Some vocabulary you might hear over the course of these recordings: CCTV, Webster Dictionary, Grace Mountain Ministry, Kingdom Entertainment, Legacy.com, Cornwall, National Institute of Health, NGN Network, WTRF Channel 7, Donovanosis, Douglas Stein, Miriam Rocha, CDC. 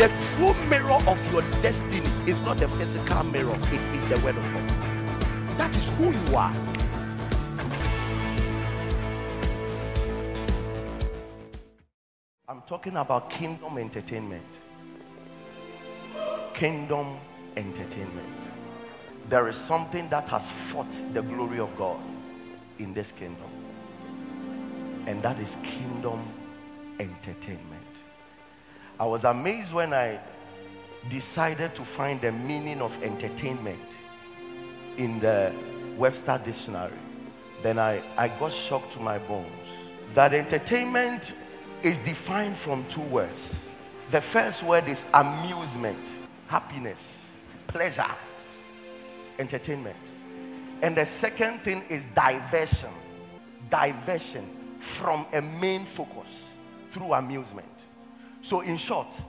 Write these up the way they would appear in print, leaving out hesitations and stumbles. The true mirror of your destiny is not a physical mirror, it is the word of God. That is who you are. I'm talking about Kingdom Entertainment. Kingdom Entertainment. There is something that has fought the glory of God in this kingdom, and that is Kingdom Entertainment. I was amazed when I decided to find the meaning of entertainment in the Webster Dictionary. Then I got shocked to my bones that entertainment is defined from two words. The first word is amusement, happiness, pleasure, entertainment. And the second thing is diversion. Diversion from a main focus through amusement. So in short,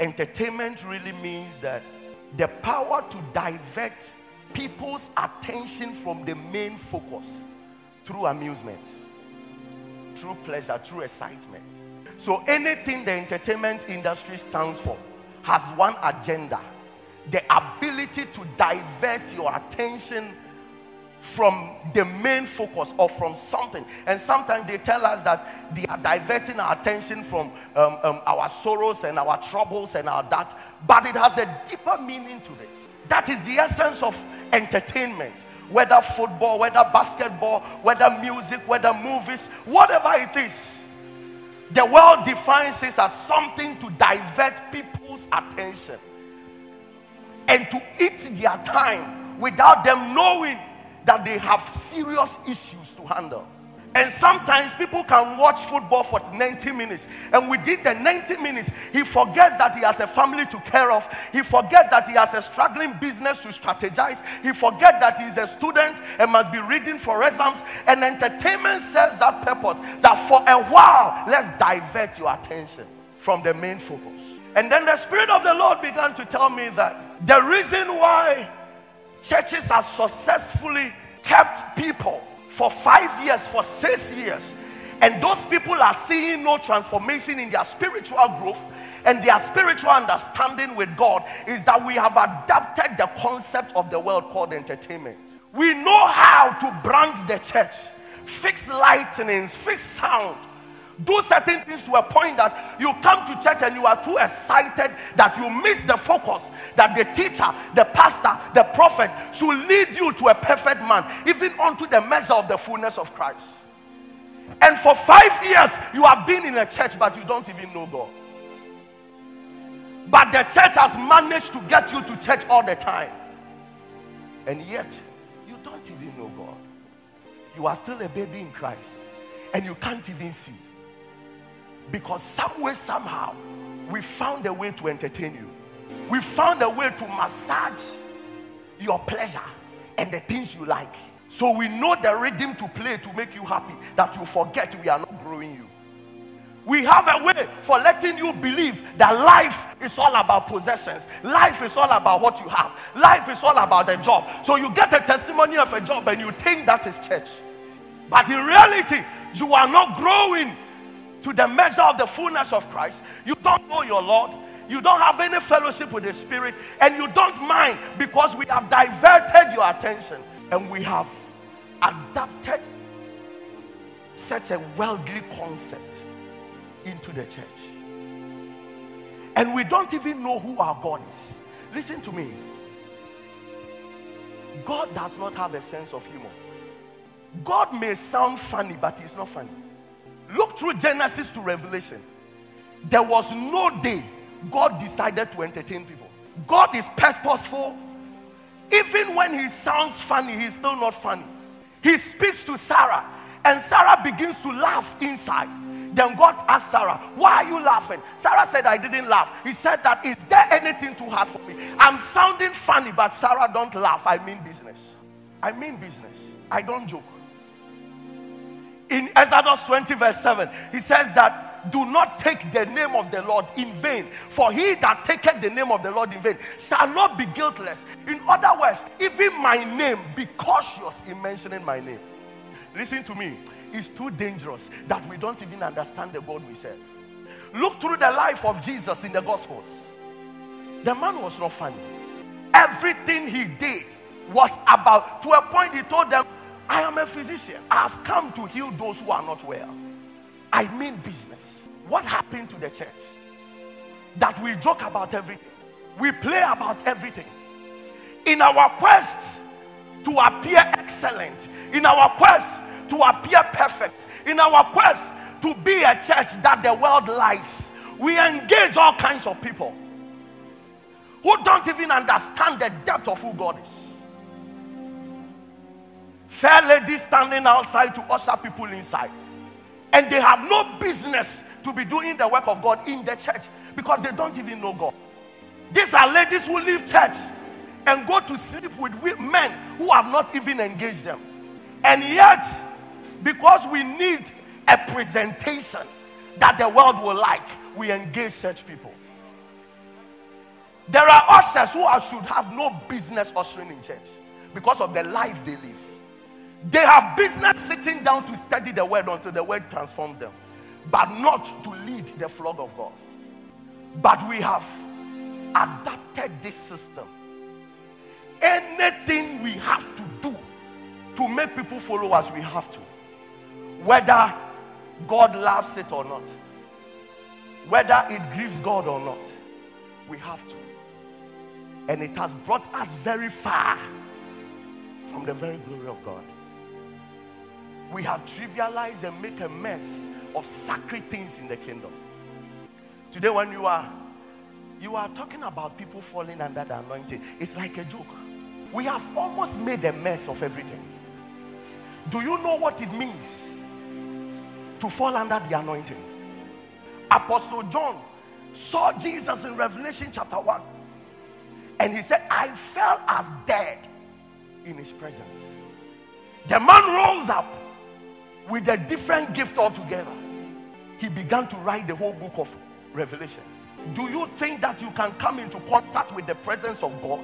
entertainment really means that the power to divert people's attention from the main focus through amusement, through pleasure, through excitement. So anything the entertainment industry stands for has one agenda: the ability to divert your attention from the main focus or from something. And sometimes they tell us that they are diverting our attention from our sorrows and our troubles and our that, but it has a deeper meaning to it. That is the essence of entertainment. Whether football, whether basketball, whether music, whether movies, whatever it is, the world defines it as something to divert people's attention and to eat their time without them knowing that they have serious issues to handle. And sometimes people can watch football for 90 minutes, and within the 90 minutes he forgets that he has a family to care of, he forgets that he has a struggling business to strategize, he forgets that he's a student and must be reading for exams. And entertainment serves that purpose, that for a while, let's divert your attention from the main focus. And then the Spirit of the Lord began to tell me that the reason why churches have successfully kept people for 5 years, for 6 years, and those people are seeing no transformation in their spiritual growth and their spiritual understanding with God, is that we have adapted the concept of the world called entertainment. We know how to brand the church, fix lightnings, fix sound, do certain things to a point that you come to church and you are too excited that you miss the focus that the teacher, the pastor, the prophet should lead you to a perfect man, even unto the measure of the fullness of Christ. And for 5 years you have been in a church, but you don't even know God. But the church has managed to get you to church all the time, and yet you don't even know God. You are still a baby in Christ, and you can't even see. Because some way, somehow, we found a way to entertain you. We found a way to massage your pleasure and the things you like. So we know the rhythm to play to make you happy, that you forget we are not growing you. We have a way for letting you believe that life is all about possessions. Life is all about what you have. Life is all about a job. So you get a testimony of a job and you think that is church. But in reality, you are not growing to the measure of the fullness of Christ. You don't know your Lord. You don't have any fellowship with the Spirit. And you don't mind, because we have diverted your attention. And we have adapted such a worldly concept into the church. And we don't even know who our God is. Listen to me. God does not have a sense of humor. God may sound funny, but he's not funny. Look through Genesis to Revelation. There was no day God decided to entertain people. God is purposeful. Even when he sounds funny, he's still not funny. He speaks to Sarah, and Sarah begins to laugh inside. Then God asked Sarah, "Why are you laughing?" Sarah said, "I didn't laugh." He said that, "Is there anything too hard for me? I'm sounding funny, but Sarah, don't laugh. I mean business. I mean business. I don't joke." In Exodus 20 verse 7, he says that, "Do not take the name of the Lord in vain, for he that taketh the name of the Lord in vain shall not be guiltless." In other words, even my name, be cautious in mentioning my name. Listen to me, it's too dangerous that we don't even understand the God we serve. Look through the life of Jesus in the Gospels. The man was not funny. Everything he did was about, to a point he told them, I am a physician. I have come to heal those who are not well. I mean business. What happened to the church? That we joke about everything. We play about everything. In our quest to appear excellent, in our quest to appear perfect, in our quest to be a church that the world likes, we engage all kinds of people who don't even understand the depth of who God is. Fair ladies standing outside to usher people inside. And they have no business to be doing the work of God in the church because they don't even know God. These are ladies who leave church and go to sleep with men who have not even engaged them. And yet, because we need a presentation that the world will like, we engage such people. There are ushers who should have no business ushering in church because of the life they live. They have business sitting down to study the word until the word transforms them, but not to lead the flock of God. But we have adapted this system. Anything we have to do to make people follow us, we have to. Whether God loves it or not, whether it grieves God or not, we have to. And it has brought us very far from the very glory of God. We have trivialized and made a mess of sacred things in the kingdom. Today when you are talking about people falling under the anointing, it's like a joke. We have almost made a mess of everything. Do you know what it means to fall under the anointing? Apostle John saw Jesus in Revelation chapter 1. And he said, I fell as dead in his presence. The man rose up with a different gift altogether. He began to write the whole book of Revelation. Do you think that you can come into contact with the presence of God,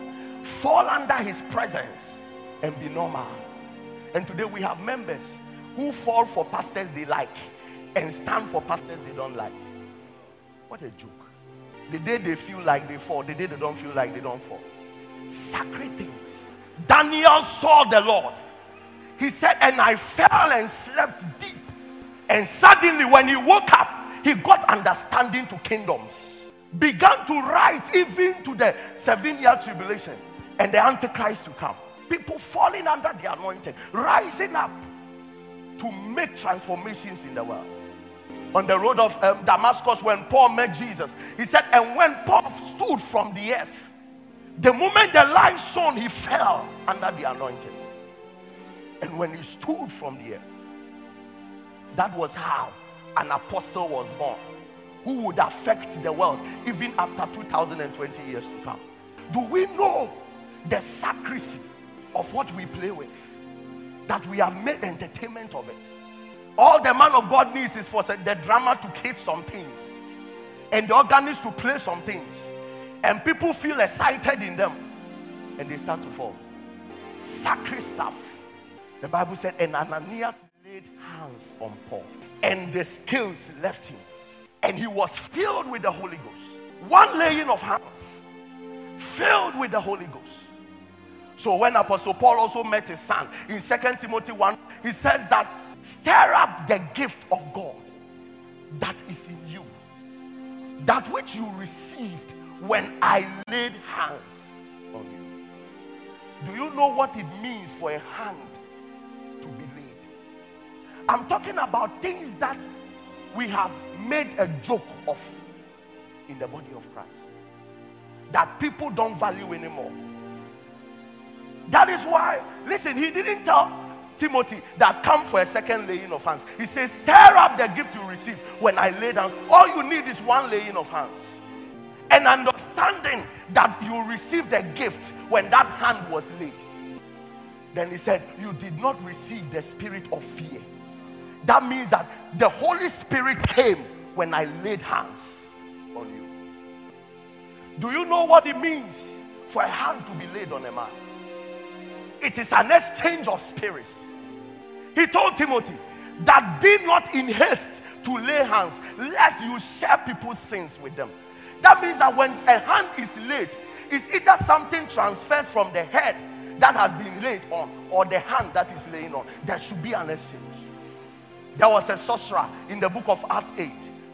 fall under his presence, and be normal? And today we have members who fall for pastors they like and stand for pastors they don't like. What a joke. The day they feel like they fall, the day they don't feel like they don't fall. Sacred things. Daniel saw the Lord. He said, and I fell and slept deep. And suddenly when he woke up, he got understanding to kingdoms. Began to write even to the 7-year tribulation and the Antichrist to come. People falling under the anointing, rising up to make transformations in the world. On the road of Damascus, when Paul met Jesus, he said, and when Paul stood from the earth, the moment the light shone, he fell under the anointing. And when he stood from the earth, that was how an apostle was born, who would affect the world even after 2020 years to come. Do we know the sacristy of what we play with, that we have made entertainment of it? All the man of God needs is for the drama to create some things and the organist to play some things, and people feel excited in them and they start to fall. Sacred stuff. The Bible said, and Ananias laid hands on Paul and the scales left him and he was filled with the Holy Ghost. One laying of hands, filled with the Holy Ghost. So when Apostle Paul also met his son in 2 Timothy 1, he says that stir up the gift of God that is in you, that which you received when I laid hands on you. Do you know what it means for a hand to be laid? I'm talking about things that we have made a joke of in the body of Christ, that people don't value anymore. That is why, listen, he didn't tell Timothy that come for a second laying of hands. He says, stir up the gift you received when I laid hands. All you need is one laying of hands. And understanding that you received a gift when that hand was laid. Then he said, you did not receive the spirit of fear. That means that the Holy Spirit came when I laid hands on you. Do you know what it means for a hand to be laid on a man? It is an exchange of spirits. He told Timothy that be not in haste to lay hands, lest you share people's sins with them. That means that when a hand is laid, it's either something transfers from the head that has been laid on, or the hand that is laying on. There should be an exchange. There was a sorcerer in the book of Acts 8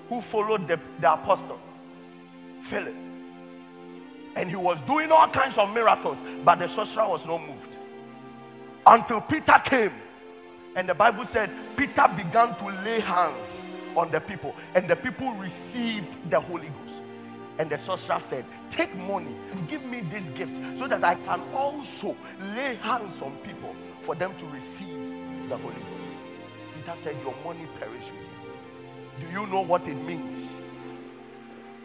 who followed the apostle, Philip. And he was doing all kinds of miracles, but the sorcerer was not moved. Until Peter came. And the Bible said, Peter began to lay hands on the people. And the people received the Holy Ghost. And the sorcerer said, take money and give me this gift so that I can also lay hands on people for them to receive the Holy Ghost. Peter said, your money perish with you. Do you know what it means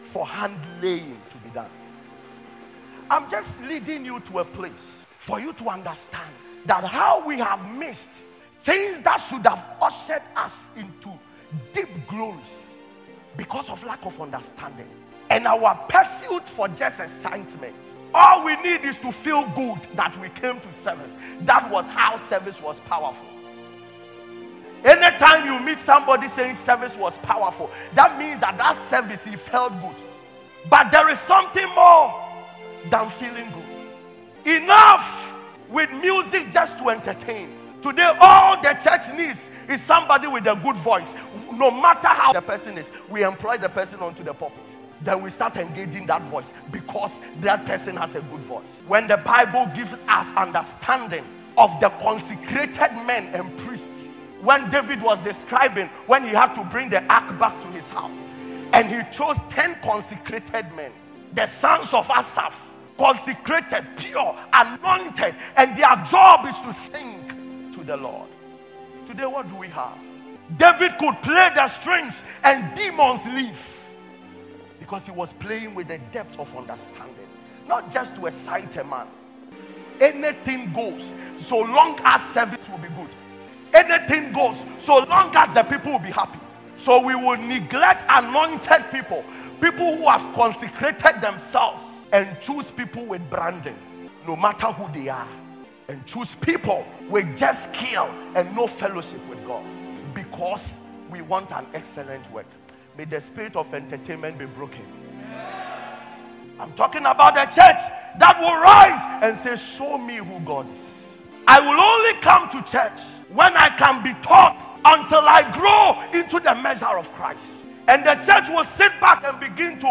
for hand laying to be done? I'm just leading you to a place for you to understand that how we have missed things that should have ushered us into deep glories because of lack of understanding and our pursuit for just excitement. All we need is to feel good that we came to service. That was how service was powerful. Anytime you meet somebody saying service was powerful, that means that service, he felt good. But there is something more than feeling good. Enough with music just to entertain. Today, all the church needs is somebody with a good voice. No matter how the person is, we employ the person onto the pulpit. Then we start engaging that voice because that person has a good voice. When the Bible gives us understanding of the consecrated men and priests, when David was describing when he had to bring the ark back to his house, and he chose 10 consecrated men, the sons of Asaph, consecrated, pure, anointed, and their job is to sing to the Lord. Today, what do we have? David could play the strings and demons leave because he was playing with the depth of understanding, not just to excite a man. Anything goes so long as service will be good. Anything goes so long as the people will be happy. So we will neglect anointed people, people who have consecrated themselves, and choose people with branding, no matter who they are. And choose people with just skill and no fellowship with God, because we want an excellent work. May the spirit of entertainment be broken. Yeah. I'm talking about a church that will rise and say, show me who God is. I will only come to church when I can be taught until I grow into the measure of Christ. And the church will sit back and begin to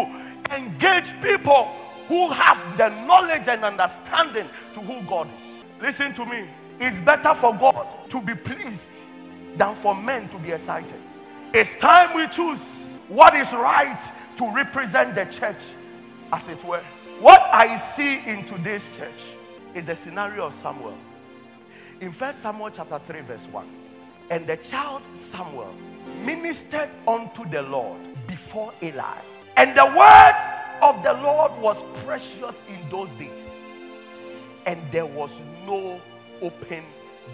engage people who have the knowledge and understanding to who God is. Listen to me. It's better for God to be pleased than for men to be excited. It's time we choose what is right to represent the church, as it were. What I see in today's church is the scenario of Samuel. In 1 Samuel chapter 3 verse 1. And the child Samuel ministered unto the Lord before Eli. And the word of the Lord was precious in those days. And there was no open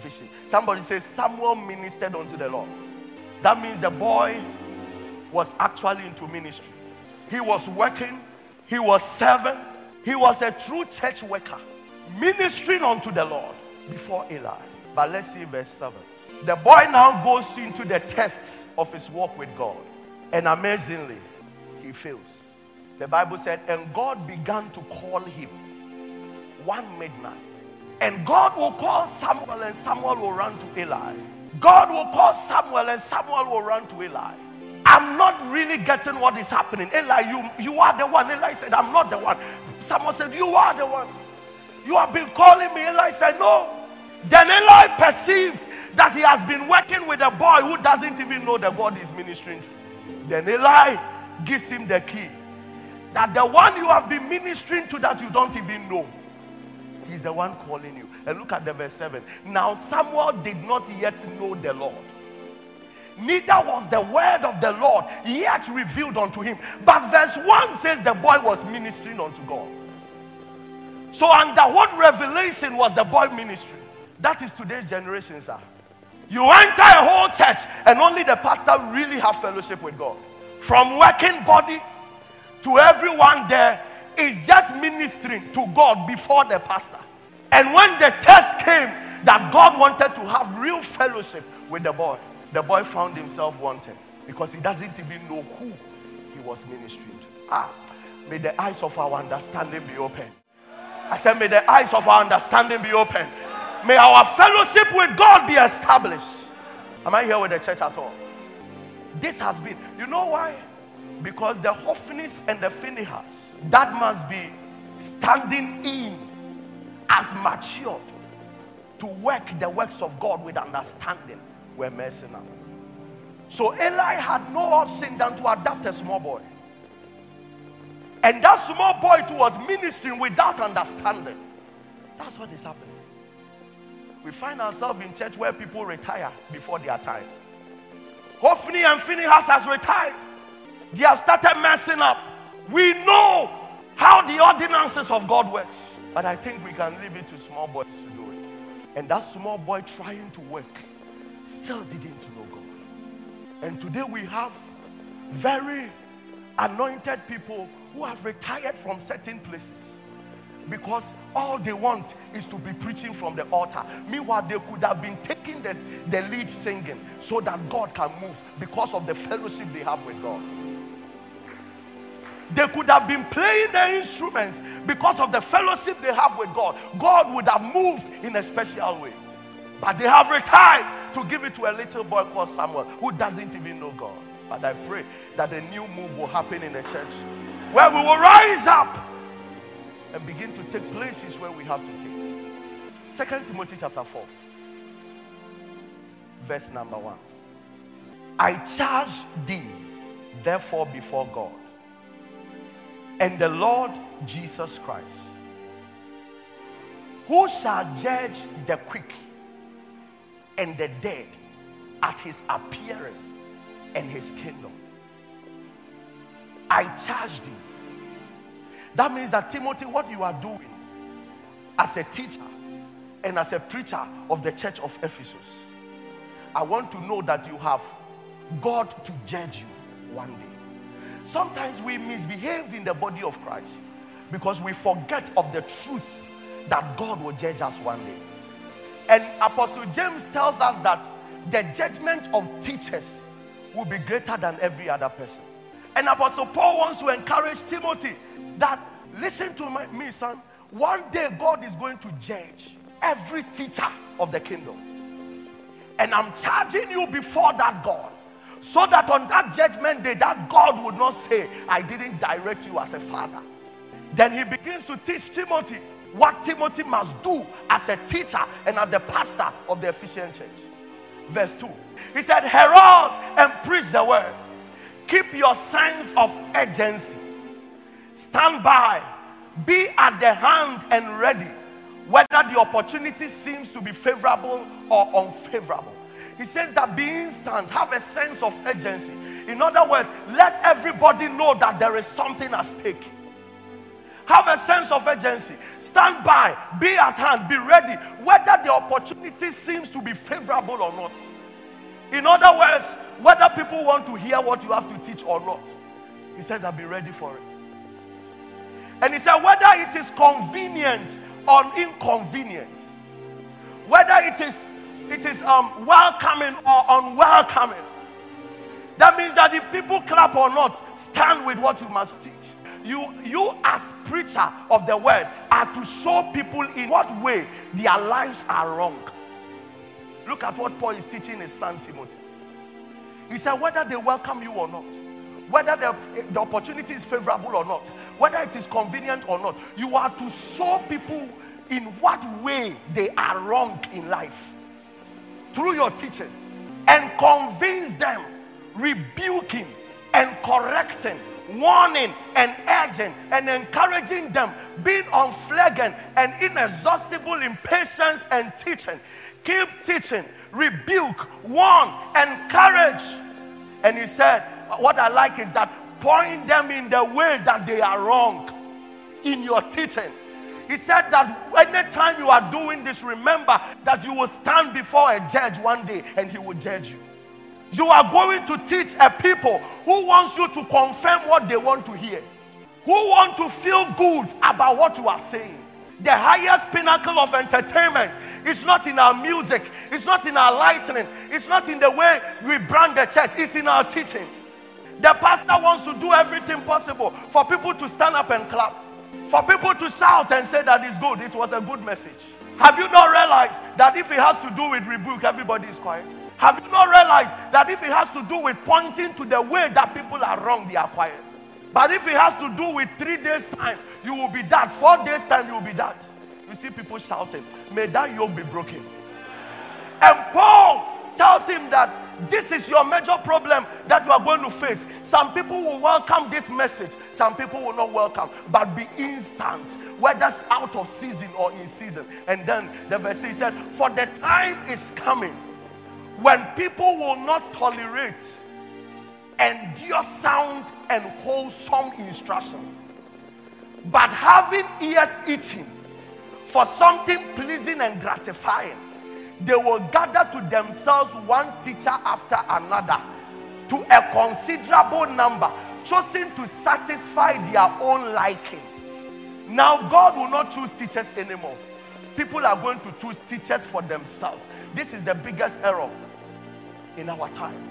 vision. Somebody says, Samuel ministered unto the Lord. That means the boy was actually into ministry. He was working. He was serving. He was a true church worker, ministering unto the Lord before Eli. But let's see verse 7. The boy now goes into the tests of his walk with God. And amazingly, he fails. The Bible said, and God began to call him one midnight. And God will call Samuel, and Samuel will run to Eli. God will call Samuel, and Samuel will run to Eli. I'm not really getting what is happening. Eli, you are the one. Eli said, I'm not the one. Samuel said, you are the one. You have been calling me. Eli said, no. Then Eli perceived that he has been working with a boy who doesn't even know the God he's ministering to. Then Eli gives him the key. That the one you have been ministering to that you don't even know, he's the one calling you. And look at the verse 7. Now Samuel did not yet know the Lord. Neither was the word of the Lord yet revealed unto him. But verse 1 says the boy was ministering unto God. So under what revelation was the boy ministering? That is today's generation, sir. You enter a whole church and only the pastor really have fellowship with God. From working body to everyone there, is just ministering to God before the pastor. And when the test came that God wanted to have real fellowship with the boy found himself wanting. because he doesn't even know who he was ministering to. May the eyes of our understanding be open. I said, may the eyes of our understanding be open. May our fellowship with God be established. Am I here with the church at all? This has been, you know why? Because the Hophnis and the Phinehas, that must be standing in as matured to work the works of God with understanding, were messing up. So Eli had no option than to adopt a small boy. And that small boy too was ministering without understanding. That's what is happening. We find ourselves in church where people retire before their time. Hophni and Phinehas has retired. They have started messing up. We know how the ordinances of God works. But I think we can leave it to small boys to do it. And that small boy trying to work still didn't know God. And today we have very anointed people who have retired from certain places because all they want is to be preaching from the altar. Meanwhile, they could have been taking the lead singing so that God can move because of the fellowship they have with God. They could have been playing their instruments because of the fellowship they have with God. God would have moved in a special way. But they have retired to give it to a little boy called Samuel who doesn't even know God. But I pray that a new move will happen in the church, where we will rise up and begin to take places where we have to take. 2 Timothy chapter 4, verse number 1. I charge thee, therefore, before God, and the Lord Jesus Christ, who shall judge the quick and the dead at his appearing and his kingdom. I charge thee. That means that, Timothy, what you are doing as a teacher and as a preacher of the church of Ephesus, I want to know that you have God to judge you one day. Sometimes we misbehave in the body of Christ because we forget of the truth that God will judge us one day. And Apostle James tells us that the judgment of teachers will be greater than every other person. And Apostle Paul wants to encourage Timothy that, listen to me, son, one day God is going to judge every teacher of the kingdom. And I'm charging you before that God, so that on that judgment day, that God would not say, I didn't direct you as a father. Then he begins to teach Timothy what Timothy must do as a teacher and as the pastor of the Ephesian church. Verse 2, he said, herald and preach the word. Keep your sense of urgency. Stand by. Be at the hand and ready, whether the opportunity seems to be favorable or unfavorable. He says that be instant. Have a sense of urgency. In other words, let everybody know that there is something at stake. Have a sense of urgency. Stand by. Be at hand. Be ready, whether the opportunity seems to be favorable or not. In other words, whether people want to hear what you have to teach or not, he says, I'll be ready for it. And he said, whether it is convenient or inconvenient, whether it is welcoming or unwelcoming, that means that if people clap or not, stand with what you must teach. You as preacher of the word are to show people in what way their lives are wrong. Look at what Paul is teaching his son Timothy. He said, whether they welcome you or not, whether the opportunity is favorable or not, whether it is convenient or not, you are to show people in what way they are wrong in life through your teaching, and convince them, rebuking and correcting, warning and urging and encouraging them, being unflagging and inexhaustible in patience and teaching. Keep teaching, rebuke, warn, encourage. And he said, what I like is that point them in the way that they are wrong in your teaching. He said that anytime you are doing this, remember that you will stand before a judge one day and he will judge you. You are going to teach a people who wants you to confirm what they want to hear, who want to feel good about what you are saying. The highest pinnacle of entertainment It's not in our music. It's not in our lightning. It's not in the way we brand the church. It's in our teaching. The pastor wants to do everything possible for people to stand up and clap, for people to shout and say that it's good. It was a good message. Have you not realized that if it has to do with rebuke, everybody is quiet? Have you not realized that if it has to do with pointing to the way that people are wrong, they are quiet? But if it has to do with 3 days' time, you will be that. 4 days' time, you will be that. You see people shouting, may that yoke be broken. And Paul tells him that this is your major problem that you are going to face. Some people will welcome this message. Some people will not welcome. But be instant, whether it's out of season or in season. And then the verse said, for the time is coming when people will not tolerate endure sound and wholesome instruction, but having ears itching for something pleasing and gratifying, they will gather to themselves one teacher after another, to a considerable number, chosen to satisfy their own liking. Now God will not choose teachers anymore. People are going to choose teachers for themselves. This is the biggest error in our time.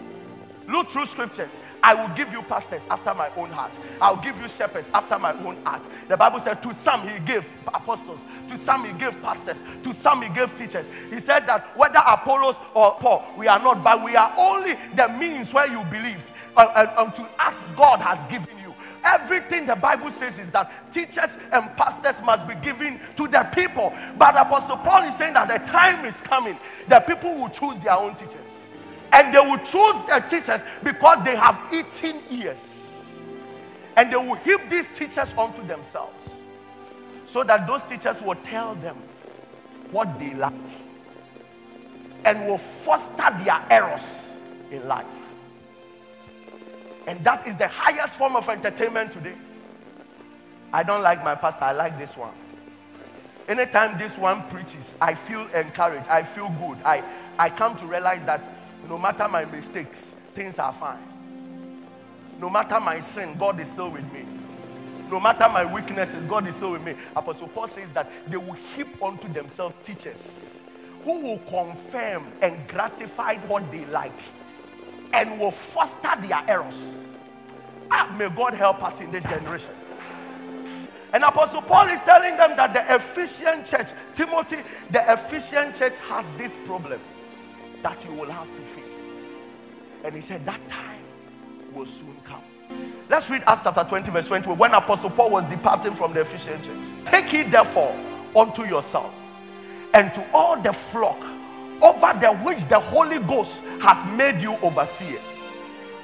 Look through scriptures. I will give you pastors after my own heart. I will give you shepherds after my own heart. The Bible said to some he gave apostles, to some he gave pastors, to some he gave teachers. He said that whether Apollos or Paul, we are not, but we are only the means where you believed and to us God has given you. Everything the Bible says is that teachers and pastors must be given to the people. But Apostle Paul is saying that the time is coming that people will choose their own teachers. And they will choose their teachers because they have itching ears. And they will heap these teachers onto themselves, so that those teachers will tell them what they lack and will foster their errors in life. And that is the highest form of entertainment today. I don't like my pastor, I like this one. Anytime this one preaches, I feel encouraged, I feel good. I come to realize that no matter my mistakes, things are fine. No matter my sin, God is still with me. No matter my weaknesses, God is still with me. Apostle Paul says that they will heap unto themselves teachers who will confirm and gratify what they like and will foster their errors. May God help us in this generation. And Apostle Paul is telling them that the Ephesian church, Timothy, the Ephesian church has this problem that you will have to face. And he said that time will soon come. Let's read Acts chapter 20 verse 20. When Apostle Paul was departing from the Ephesian church, take heed therefore unto yourselves and to all the flock over the which the Holy Ghost has made you overseers,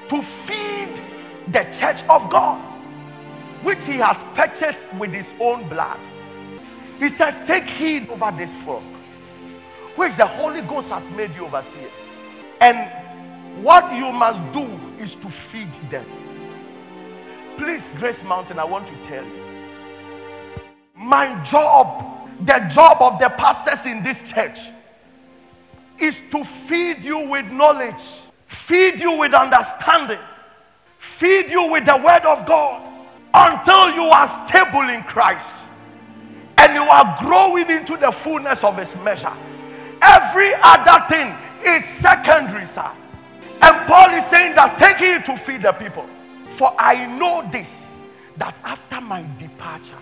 to feed the church of God, which he has purchased with his own blood. He said, take heed over this flock which the Holy Ghost has made you overseers. And what you must do is to feed them. Please, Grace Mountain, I want to tell you, my job, the job of the pastors in this church, is to feed you with knowledge, feed you with understanding, feed you with the word of God, until you are stable in Christ and you are growing into the fullness of his measure. Every other thing is secondary, sir. And Paul is saying that take heed to feed the people. For I know this, that after my departure,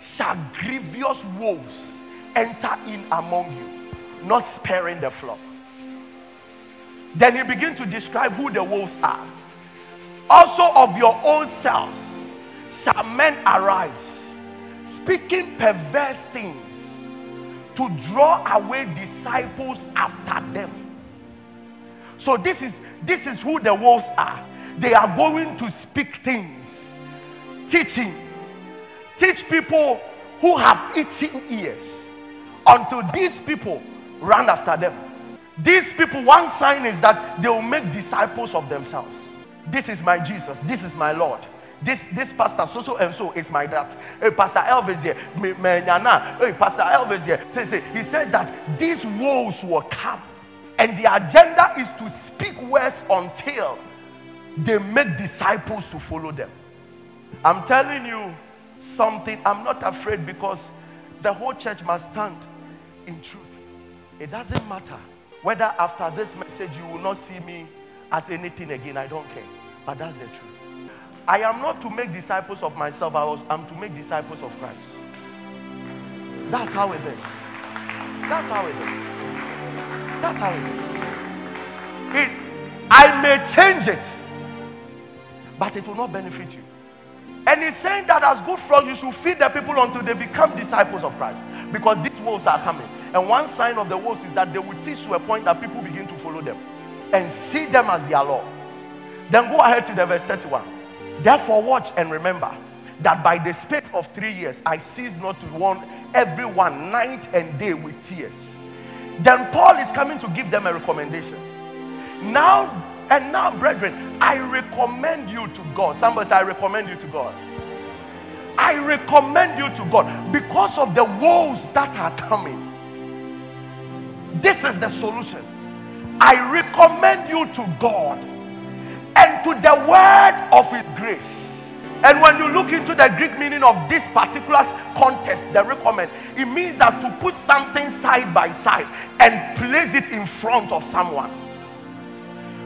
shall grievous wolves enter in among you, not sparing the flock. Then he begins to describe who the wolves are. Also of your own selves shall men arise, speaking perverse things, to draw away disciples after them. So this is who the wolves are. They are going to speak things, teach people who have itching ears, until these people run after them. These people, one sign is that they will make disciples of themselves. This is my Jesus. This is my Lord. This pastor so and so is my dad. Hey, Pastor Elvis here. Hey, Pastor Elvis here. He said that these wolves will come, and the agenda is to speak words until they make disciples to follow them. I'm telling you something. I'm not afraid because the whole church must stand in truth. It doesn't matter whether after this message you will not see me as anything again. I don't care. But that's the truth. I am not to make disciples of myself. I'm to make disciples of Christ. That's how it is. That's how it is. That's how it is. I may change it, but it will not benefit you. And he's saying that as good fruit, you should feed the people until they become disciples of Christ. Because these wolves are coming. And one sign of the wolves is that they will teach to a point that people begin to follow them and see them as their Lord. Then go ahead to the verse 31. Therefore watch and remember that by the space of 3 years, I ceased not to warn everyone night and day with tears. Then Paul is coming to give them a recommendation. Now, brethren, I recommend you to God. Somebody say, I recommend you to God. I recommend you to God because of the woes that are coming. This is the solution. I recommend you to God and to the word of his grace. And when you look into the Greek meaning of this particular context, the recommend, it means that to put something side by side and place it in front of someone.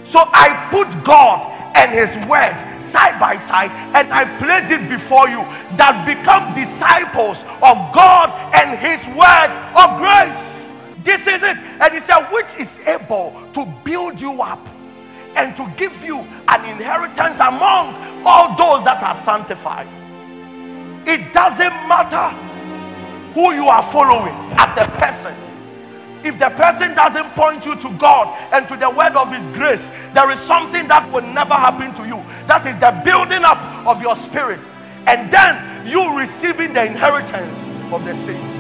So I put God and his word side by side and I place it before you that become disciples of God and his word of grace. This is it. And he said, which is able to build you up and to give you an inheritance among all those that are sanctified. It doesn't matter who you are following as a person. If the person doesn't point you to God and to the word of his grace, there is something that will never happen to you. That is the building up of your spirit. And then you receiving the inheritance of the saints.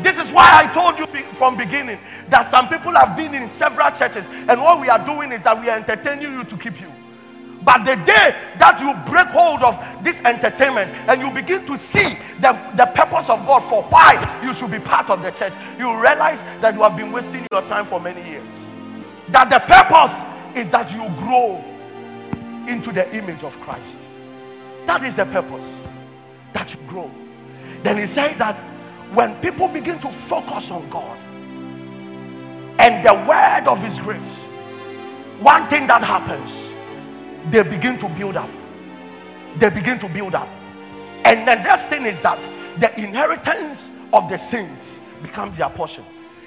This is why I told you from beginning that some people have been in several churches. And what we are doing is that we are entertaining you to keep you. But the day that you break hold of this entertainment and you begin to see the purpose of God for why you should be part of the church, you realize that you have been wasting your time for many years. That the purpose is that you grow into the image of Christ. That is the purpose, that you grow. Then he said that when people begin to focus on God and the word of his grace, one thing that happens, they begin to build up. They begin to build up. And the next thing is that the inheritance of the saints becomes their portion.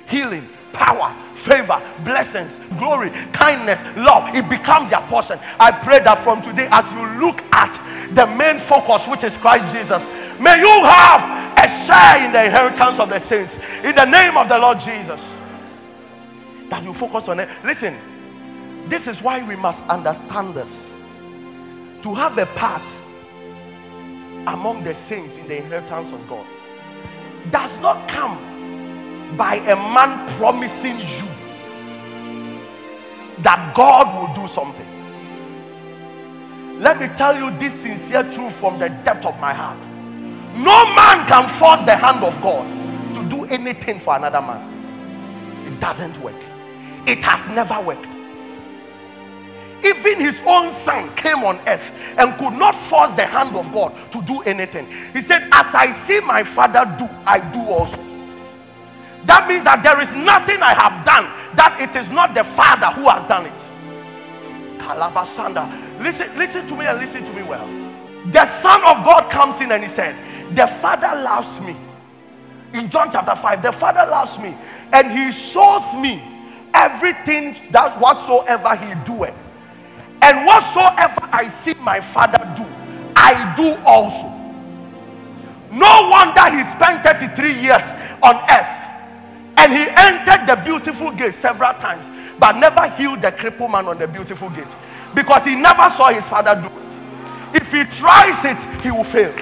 Healing, power, favor, blessings, glory, kindness, love. It becomes their portion. I pray that from today, as you look at the main focus, which is Christ Jesus, may you have a share in the inheritance of the saints. In the name of the Lord Jesus. That you focus on it. Listen. This is why we must understand this. To have a part among the saints in the inheritance of God does not come by a man promising you that God will do something. Let me tell you this sincere truth from the depth of my heart. No man can force the hand of God to do anything for another man. It doesn't work. It has never worked. Even his own son came on earth and could not force the hand of God to do anything. He said, as I see my Father do, I do also. That means that there is nothing I have done that it is not the Father who has done it. Kalabasanda. Listen to me and listen to me well. The Son of God comes in and he said, the Father loves me. In John chapter 5, the Father loves me and he shows me everything that whatsoever he doeth. And whatsoever I see my Father do, I do also. No wonder he spent 33 years on earth. And he entered the beautiful gate several times, but never healed the crippled man on the beautiful gate. Because he never saw his Father do it. If he tries it, he will fail.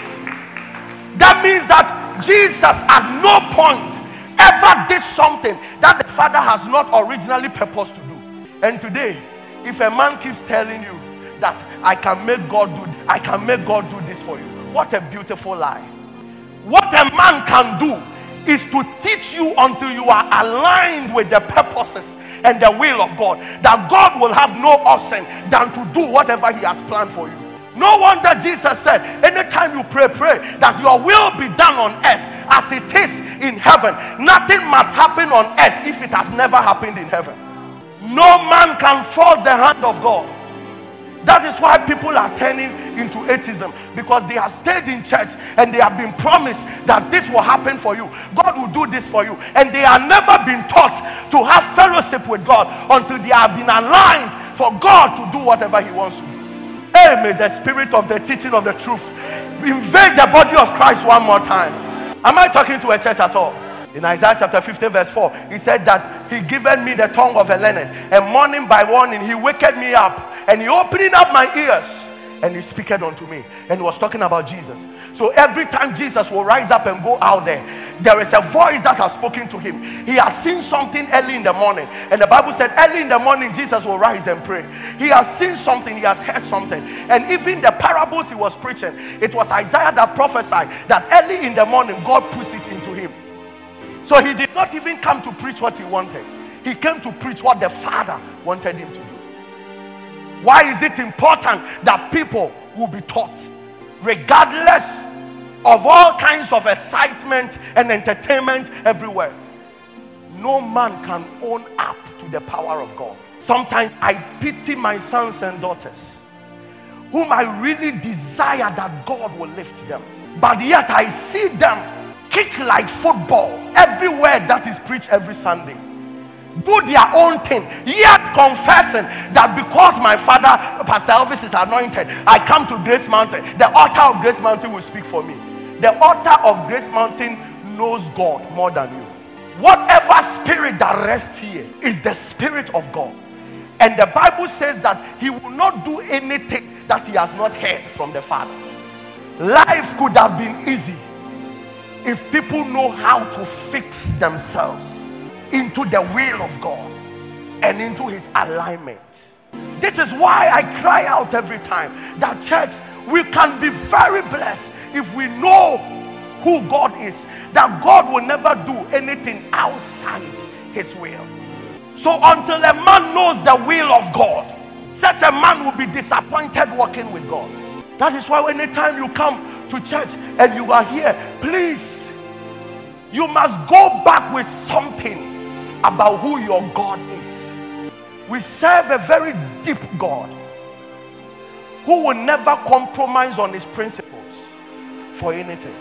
That means that Jesus at no point ever did something that the Father has not originally purposed to do. And today, if a man keeps telling you that I can make God do this for you, what a beautiful lie. What a man can do is to teach you until you are aligned with the purposes and the will of God, that God will have no option than to do whatever he has planned for you. No wonder Jesus said, anytime you pray, pray that your will be done on earth as it is in heaven. Nothing must happen on earth if it has never happened in heaven. No man can force the hand of God. That is why people are turning into atheism, because they have stayed in church and they have been promised that this will happen for you, God will do this for you, and they have never been taught to have fellowship with God until they have been aligned for God to do whatever He wants to do. Hey, may the spirit of the teaching of the truth invade the body of Christ one more time. Am I talking to a church at all? In Isaiah chapter 50 verse 4, He said that He given me the tongue of a learned, and morning by morning He waked me up, and He opened up my ears, and He speaketh unto me. And He was talking about Jesus. So every time Jesus will rise up and go out there, there is a voice that has spoken to Him. He has seen something early in the morning. And the Bible said early in the morning Jesus will rise and pray. He has seen something. He has heard something. And even the parables He was preaching, it was Isaiah that prophesied that early in the morning God puts it into him. So He did not even come to preach what He wanted. He came to preach what the Father wanted Him to do. Why is it important that people will be taught, regardless of all kinds of excitement and entertainment everywhere? No man can own up to the power of God. Sometimes I pity my sons and daughters, whom I really desire that God will lift them. But yet I see them kick like football everywhere that is preached every Sunday. Do their own thing, yet confessing that because my father, Pastor Elvis, is anointed, I come to Grace Mountain. The altar of Grace Mountain will speak for me. The altar of Grace Mountain knows God more than you. Whatever spirit that rests here is the spirit of God. And the Bible says that He will not do anything that He has not heard from the Father. Life could have been easy if people know how to fix themselves into the will of God and into His alignment. This is why I cry out every time that, church, we can be very blessed if we know who God is, that God will never do anything outside His will. So until a man knows the will of God, such a man will be disappointed walking with God. That is why anytime you come to church and you are here, please, you must go back with something about who your God is. We serve a very deep God who will never compromise on His principles for anything.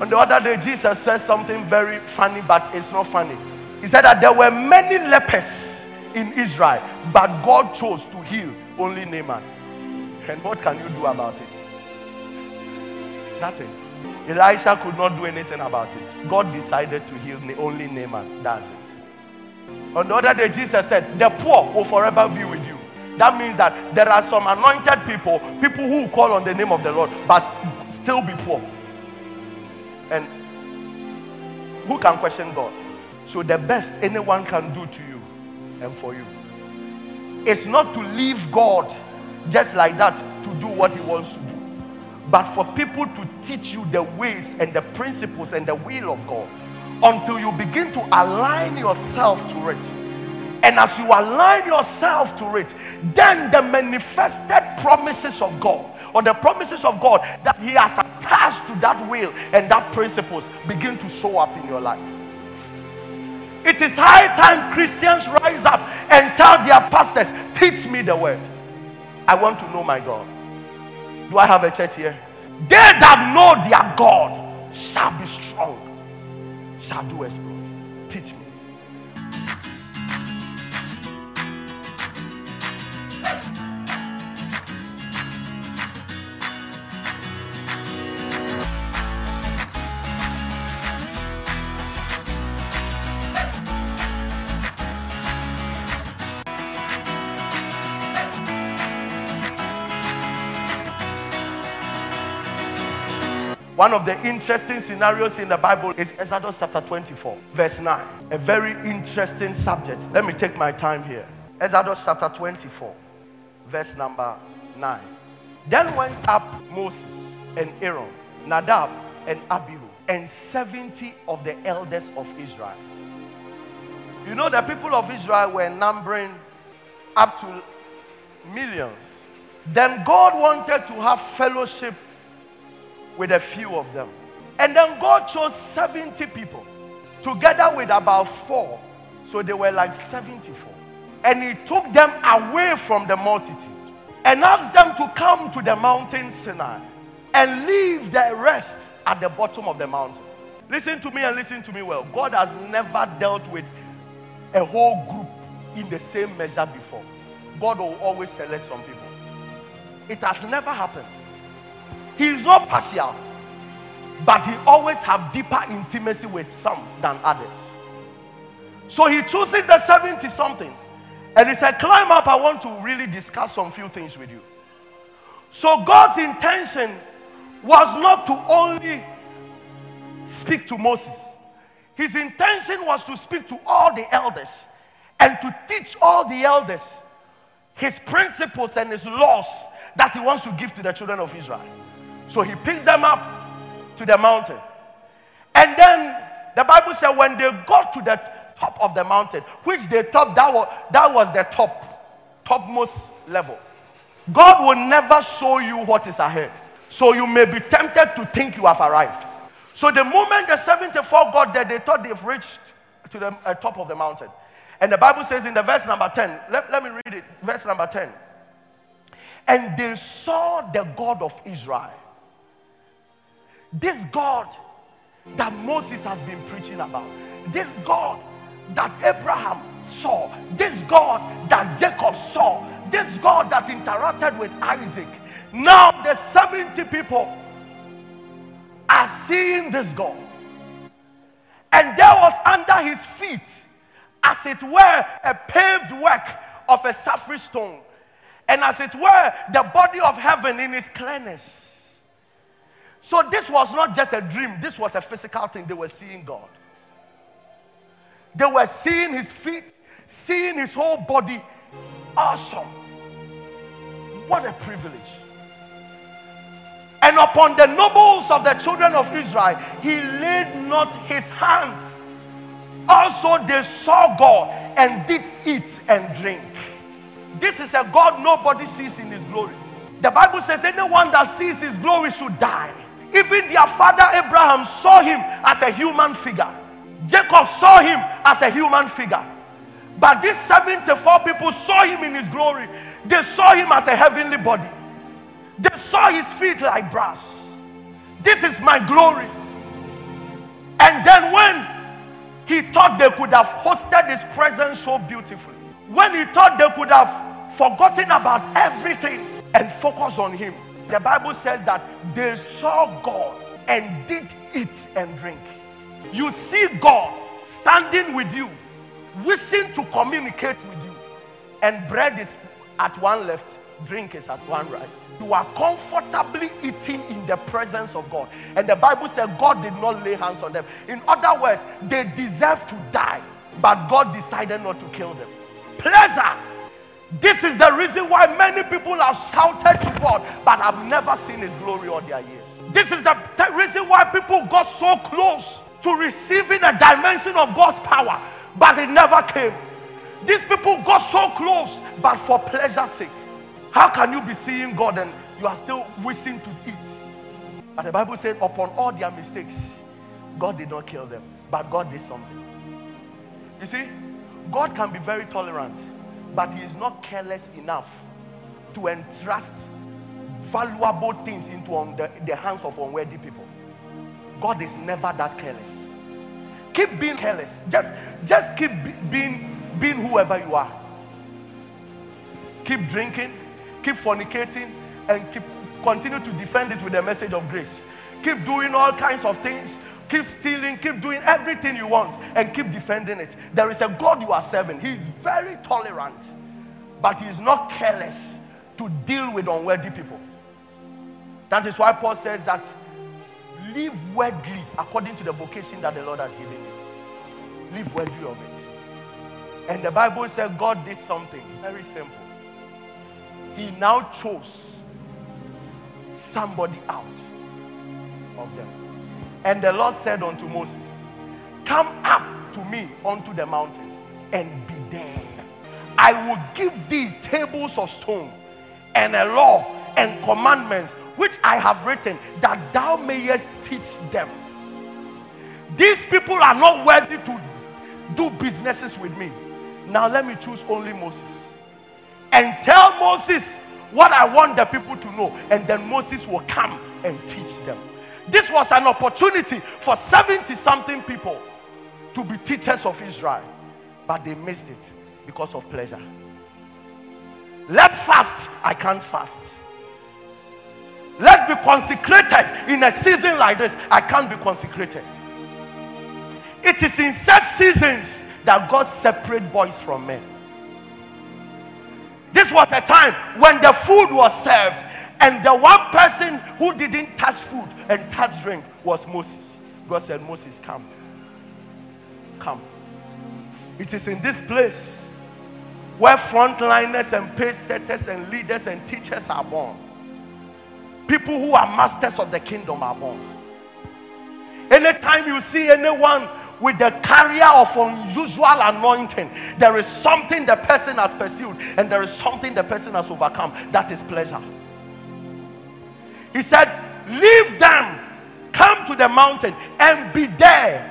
On the other day, Jesus said something very funny, but it's not funny. He said that there were many lepers in Israel, but God chose to heal only Naaman. And what can you do about it? Nothing. Elisha could not do anything about it. God decided to heal only Naaman. That's it. On the other day, Jesus said, the poor will forever be with you. That means that there are some anointed people, people who call on the name of the Lord, but still be poor. And who can question God? So the best anyone can do to you and for you is not to leave God just like that to do what He wants to do, but for people to teach you the ways and the principles and the will of God, until you begin to align yourself to it. And as you align yourself to it, then the manifested promises of God, or the promises of God that He has attached to that will and that principles, begin to show up in your life. It is high time Christians rise up and tell their pastors, teach me the word. I want to know my God. Do I have a church here? They that know their God shall be strong, shall do exploits. Teach me. One of the interesting scenarios in the Bible is Exodus chapter 24, verse 9. A very interesting subject. Let me take my time here. Exodus chapter 24, verse number 9. Then went up Moses and Aaron, Nadab and Abihu, and 70 of the elders of Israel. You know, the people of Israel were numbering up to millions. Then God wanted to have fellowship with a few of them. And then God chose 70 people together with about 4. So they were like 74. And he took them away from the multitude and asked them to come to the mountain Sinai and leave the rest at the bottom of the mountain. Listen to me and listen to me well. God has never dealt with a whole group in the same measure before. God will always select some people. It has never happened. He is not partial, but he always have deeper intimacy with some than others. So he chooses the 70 something and he said, climb up, I want to really discuss some few things with you. So God's intention was not to only speak to Moses. His intention was to speak to all the elders and to teach all the elders his principles and his laws that he wants to give to the children of Israel. So he picks them up to the mountain. And then the Bible said when they got to the top of the mountain, which they thought that was the topmost level. God will never show you what is ahead. So you may be tempted to think you have arrived. So the moment the 74 got there, they thought they've reached to the top of the mountain. And the Bible says in the verse number 10, let me read it, verse number 10. And they saw the God of Israel. This God that Moses has been preaching about. This God that Abraham saw. This God that Jacob saw. This God that interacted with Isaac. Now the 70 people are seeing this God. And there was under his feet, as it were, a paved work of a sapphire stone. And as it were, the body of heaven in its clearness. So this was not just a dream. This was a physical thing. They were seeing God. They were seeing his feet, seeing his whole body. Awesome. What a privilege. And upon the nobles of the children of Israel, he laid not his hand. Also they saw God and did eat and drink. This is a God nobody sees in his glory. The Bible says anyone that sees his glory should die. Even their father Abraham saw him as a human figure. Jacob saw him as a human figure. But these 74 people saw him in his glory. They saw him as a heavenly body. They saw his feet like brass. This is my glory. And then when he thought they could have hosted his presence so beautifully, when he thought they could have forgotten about everything and focused on him, the Bible says that they saw God and did eat and drink. You see God standing with you, wishing to communicate with you, and bread is at one left, drink is at one right. You are comfortably eating in the presence of God. And the Bible said God did not lay hands on them. In other words, they deserved to die, but God decided not to kill them. Pleasure. This is the reason why many people have shouted to God but have never seen his glory all their years. This is the reason why people got so close to receiving a dimension of God's power but it never came. These people got so close but for pleasure's sake. How can you be seeing God and you are still wishing to eat? But the Bible said upon all their mistakes, God did not kill them, but God did something. You see, God can be very tolerant, but he is not careless enough to entrust valuable things into the hands of unworthy people. God is never that careless. Keep being careless. Just keep being whoever you are. Keep drinking, keep fornicating, and continue to defend it with the message of grace. Keep doing all kinds of things. Keep stealing, keep doing everything you want, and keep defending it. There is a God you are serving. He is very tolerant, but he is not careless to deal with unworthy people. That is why Paul says that live worthily according to the vocation that the Lord has given you. Live worthily of it. And the Bible said God did something very simple. He now chose somebody out of them. And the Lord said unto Moses, come up to me unto the mountain and be there. I will give thee tables of stone and a law and commandments which I have written, that thou mayest teach them. These people are not worthy to do businesses with me. Now let me choose only Moses. And tell Moses what I want the people to know. And then Moses will come and teach them. This was an opportunity for 70-something people to be teachers of Israel. But they missed it because of pleasure. Let's fast. I can't fast. Let's be consecrated in a season like this. I can't be consecrated. It is in such seasons that God separates boys from men. This was a time when the food was served, and the one person who didn't touch food and touch drink was Moses. God said, Moses, come. Come. It is in this place where frontliners and pace setters and leaders and teachers are born. People who are masters of the kingdom are born. Anytime you see anyone with the carrier of unusual anointing, there is something the person has pursued and there is something the person has overcome. That is pleasure. He said, leave them, come to the mountain and be there.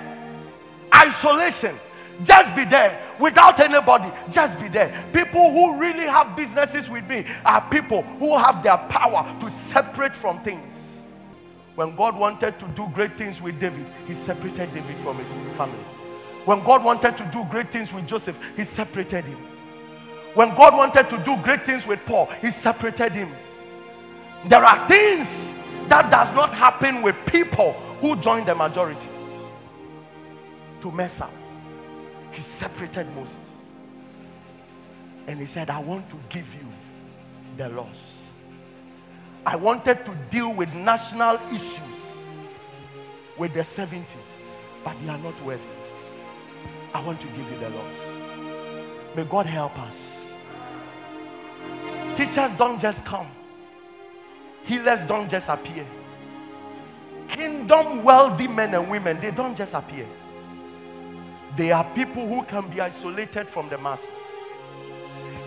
Isolation. Just be there. Without anybody. Just be there. People who really have businesses with me are people who have their power to separate from things. When God wanted to do great things with David, he separated David from his family. When God wanted to do great things with Joseph, he separated him. When God wanted to do great things with Paul, he separated him. There are things that does not happen with people who join the majority to mess up. He separated Moses. And he said, I want to give you the laws. I wanted to deal with national issues with the 70, but they are not worthy. I want to give you the laws. May God help us. Teachers don't just come. Healers don't just appear. Kingdom wealthy men and women, they don't just appear. They are people who can be isolated from the masses.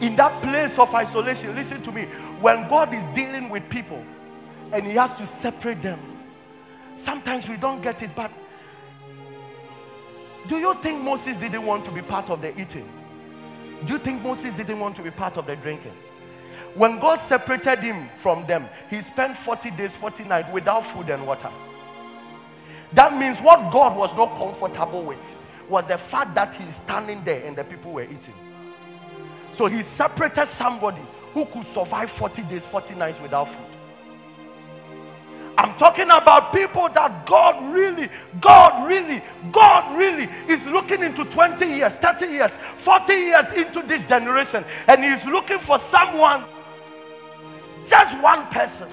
In that place of isolation, listen to me, when God is dealing with people and he has to separate them, sometimes we don't get it, but do you think Moses didn't want to be part of the eating? Do you think Moses didn't want to be part of the drinking? When God separated him from them, he spent 40 days, 40 nights without food and water. That means what God was not comfortable with was the fact that he's standing there and the people were eating. So he separated somebody who could survive 40 days, 40 nights without food. I'm talking about people that God really is looking into 20 years, 30 years, 40 years into this generation. And he's looking for someone, just one person,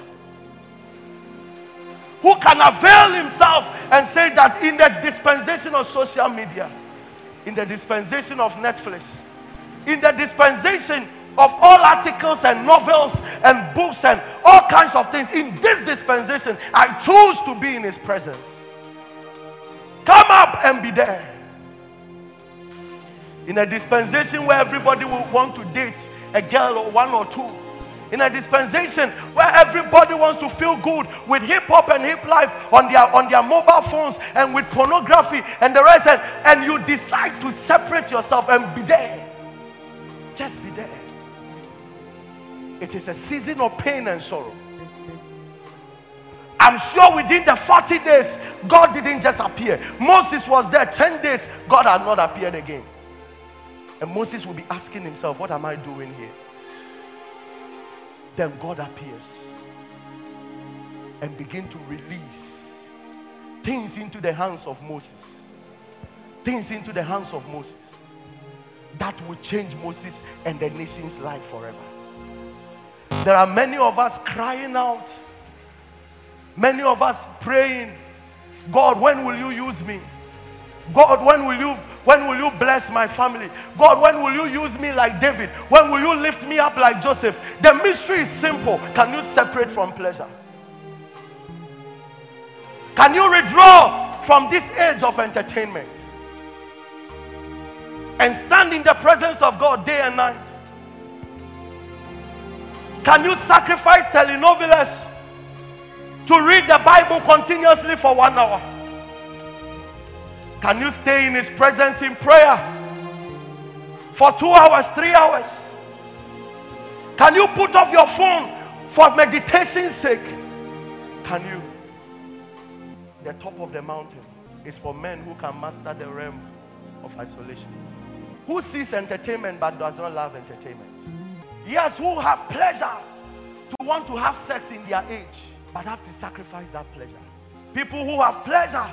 who can avail himself and say that in the dispensation of social media, in the dispensation of Netflix, in the dispensation of all articles and novels and books and all kinds of things, in this dispensation, I choose to be in his presence. Come up and be there. In a dispensation where everybody will want to date a girl or one or two. In a dispensation where everybody wants to feel good with hip-hop and hip-life on their mobile phones and with pornography and the rest, and you decide to separate yourself and be there. Just be there. It is a season of pain and sorrow. I'm sure within the 40 days, God didn't just appear. Moses was there 10 days, God had not appeared again. And Moses will be asking himself, what am I doing here? Then God appears and begin to release things into the hands of Moses. Things into the hands of Moses that will change Moses and the nation's life forever. There are many of us crying out, many of us praying, God, when will you use me? God, when will you bless my family? God, when will you use me like David? When will you lift me up like Joseph? The mystery is simple. Can you separate from pleasure? Can you withdraw from this age of entertainment and stand in the presence of God day and night? Can you sacrifice telenovelas to read the Bible continuously for 1 hour? Can you stay in His presence in prayer for 2 hours, 3 hours? Can you put off your phone for meditation's sake? Can you? The top of the mountain is for men who can master the realm of isolation. Who sees entertainment but does not love entertainment? Yes, who have pleasure to want to have sex in their age, but have to sacrifice that pleasure. People who have pleasure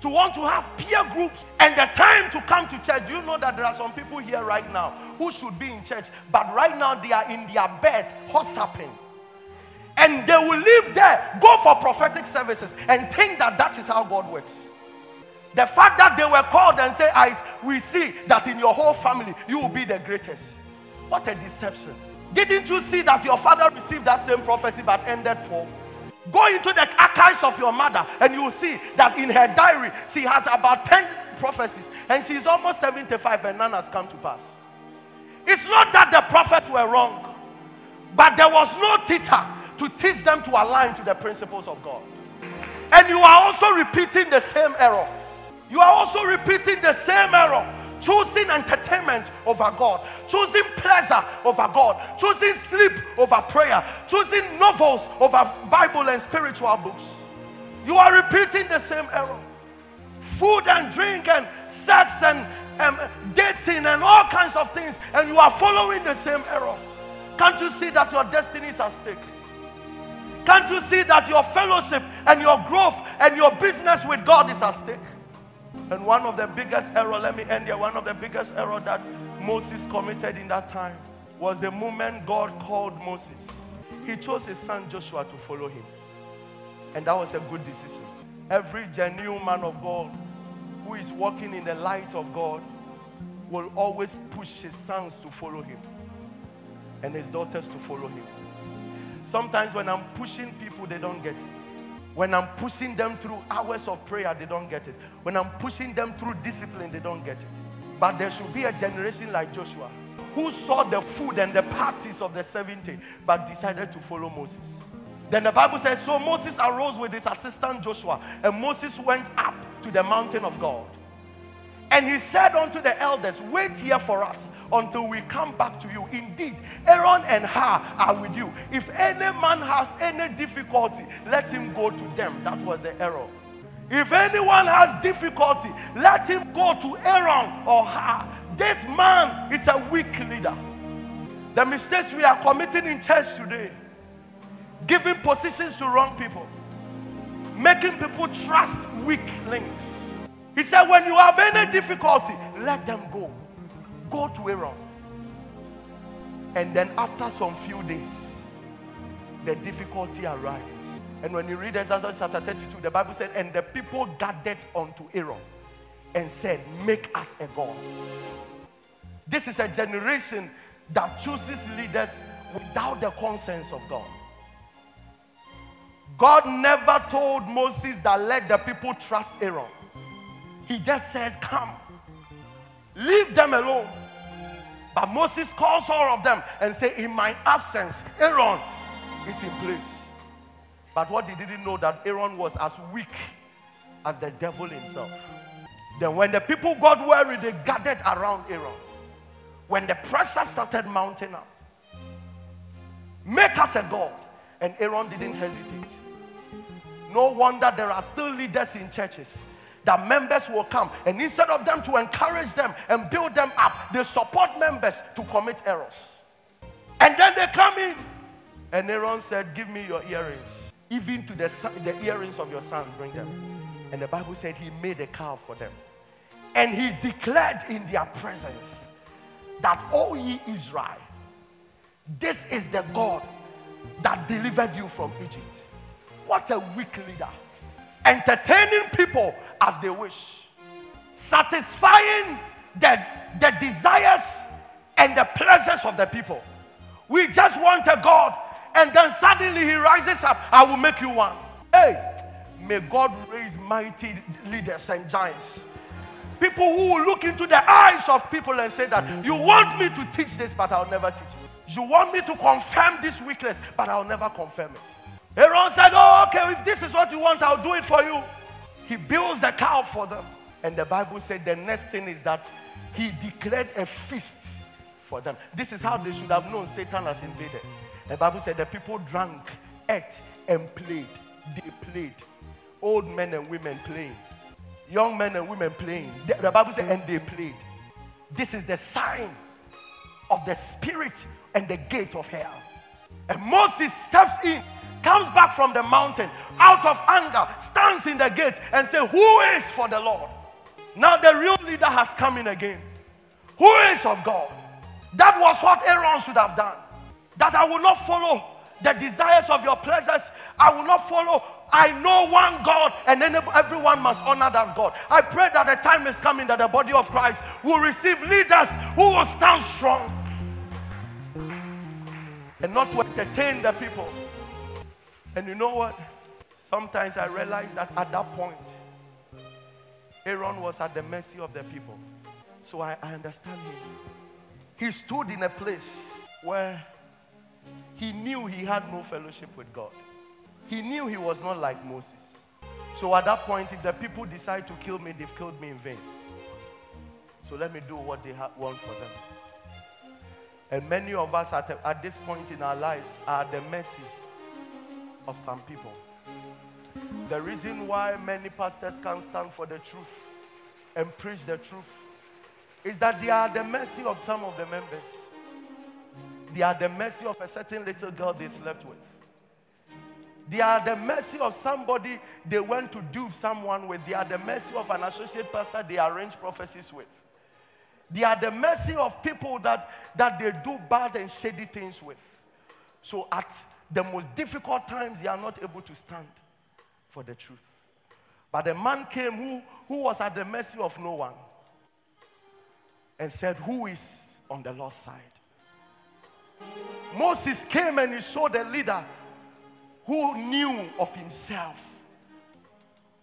to want to have peer groups and the time to come to church. Do you know that there are some people here right now who should be in church, but right now they are in their bed, gossiping. And they will live there, go for prophetic services, and think that that is how God works. The fact that they were called and said, we see that in your whole family, you will be the greatest. What a deception. Didn't you see that your father received that same prophecy but ended poor? Go into the archives of your mother and you will see that in her diary, she has about 10 prophecies and she's almost 75 and none has come to pass. It's not that the prophets were wrong, but there was no teacher to teach them to align to the principles of God. And you are also repeating the same error. You are also repeating the same error. Choosing entertainment over God. Choosing pleasure over God. Choosing sleep over prayer. Choosing novels over Bible and spiritual books. You are repeating the same error. Food and drink and sex and dating and all kinds of things. And you are following the same error. Can't you see that your destiny is at stake? Can't you see that your fellowship and your growth and your business with God is at stake? And one of the biggest errors, let me end here, one of the biggest errors that Moses committed in that time was the moment God called Moses. He chose his son Joshua to follow him. And that was a good decision. Every genuine man of God who is walking in the light of God will always push his sons to follow him and his daughters to follow him. Sometimes when I'm pushing people, they don't get it. When I'm pushing them through hours of prayer, they don't get it. When I'm pushing them through discipline, they don't get it. But there should be a generation like Joshua who saw the food and the parties of the 70 but decided to follow Moses. Then the Bible says, so Moses arose with his assistant Joshua, and Moses went up to the mountain of God. And he said unto the elders, wait here for us until we come back to you. Indeed, Aaron and Hur are with you. If any man has any difficulty, let him go to them. That was the error. If anyone has difficulty, let him go to Aaron or Hur. This man is a weak leader. The mistakes we are committing in church today, giving positions to wrong people, making people trust weak links. He said, when you have any difficulty, let them go. Go to Aaron. And then after some few days, the difficulty arises. And when you read Exodus chapter 32, the Bible said, and the people gathered unto Aaron and said, make us a god. This is a generation that chooses leaders without the consent of God. God never told Moses that let the people trust Aaron. He just said, come, leave them alone. But Moses calls all of them and said, in my absence, Aaron is in place. But what he didn't know that Aaron was as weak as the devil himself. Then when the people got weary, they gathered around Aaron. When the pressure started mounting up, make us a god. And Aaron didn't hesitate. No wonder there are still leaders in churches that members will come, and instead of them to encourage them and build them up, they support members to commit errors. And then they come in, and Aaron said, give me your earrings. Even to the earrings of your sons, bring them. And the Bible said he made a calf for them. And he declared in their presence that, O ye Israel, this is the God that delivered you from Egypt. What a weak leader. Entertaining people as they wish, satisfying the desires and the pleasures of the people. We just want a God, and then suddenly he rises up, I will make you one. Hey, may God raise mighty leaders and giants. People who will look into the eyes of people and say that, you want me to teach this, but I'll never teach you. You want me to confirm this weakness, but I'll never confirm it. Aaron said, oh, okay, if this is what you want, I'll do it for you. He builds the cow for them. And the Bible said the next thing is that he declared a feast for them. This is how they should have known Satan has invaded. The Bible said the people drank, ate, and played. They played. Old men and women playing. Young men and women playing. The Bible said, and they played. This is the sign of the spirit and the gate of hell. And Moses steps in, comes back from the mountain, out of anger, stands in the gate and says, who is for the Lord? Now the real leader has come in again. Who is of God? That was what Aaron should have done. That I will not follow the desires of your pleasures. I will not follow. I know one God, and then everyone must honor that God. I pray that the time is coming that the body of Christ will receive leaders who will stand strong and not to entertain the people. And you know what? Sometimes I realize that at that point, Aaron was at the mercy of the people. So I understand him. He stood in a place where he knew he had no fellowship with God. He knew he was not like Moses. So at that point, if the people decide to kill me, they've killed me in vain. So let me do what they want for them. And many of us at this point in our lives are at the mercy of some people. The reason why many pastors can't stand for the truth and preach the truth is that they are at the mercy of some of the members. They are at the mercy of a certain little girl they slept with. They are at the mercy of somebody they went to dupe someone with. They are at the mercy of an associate pastor they arrange prophecies with. They are at the mercy of people that they do bad and shady things with. So at the most difficult times, they are not able to stand for the truth. But a man came who was at the mercy of no one and said, who is on the Lord's side? Moses came and he showed a leader who knew of himself.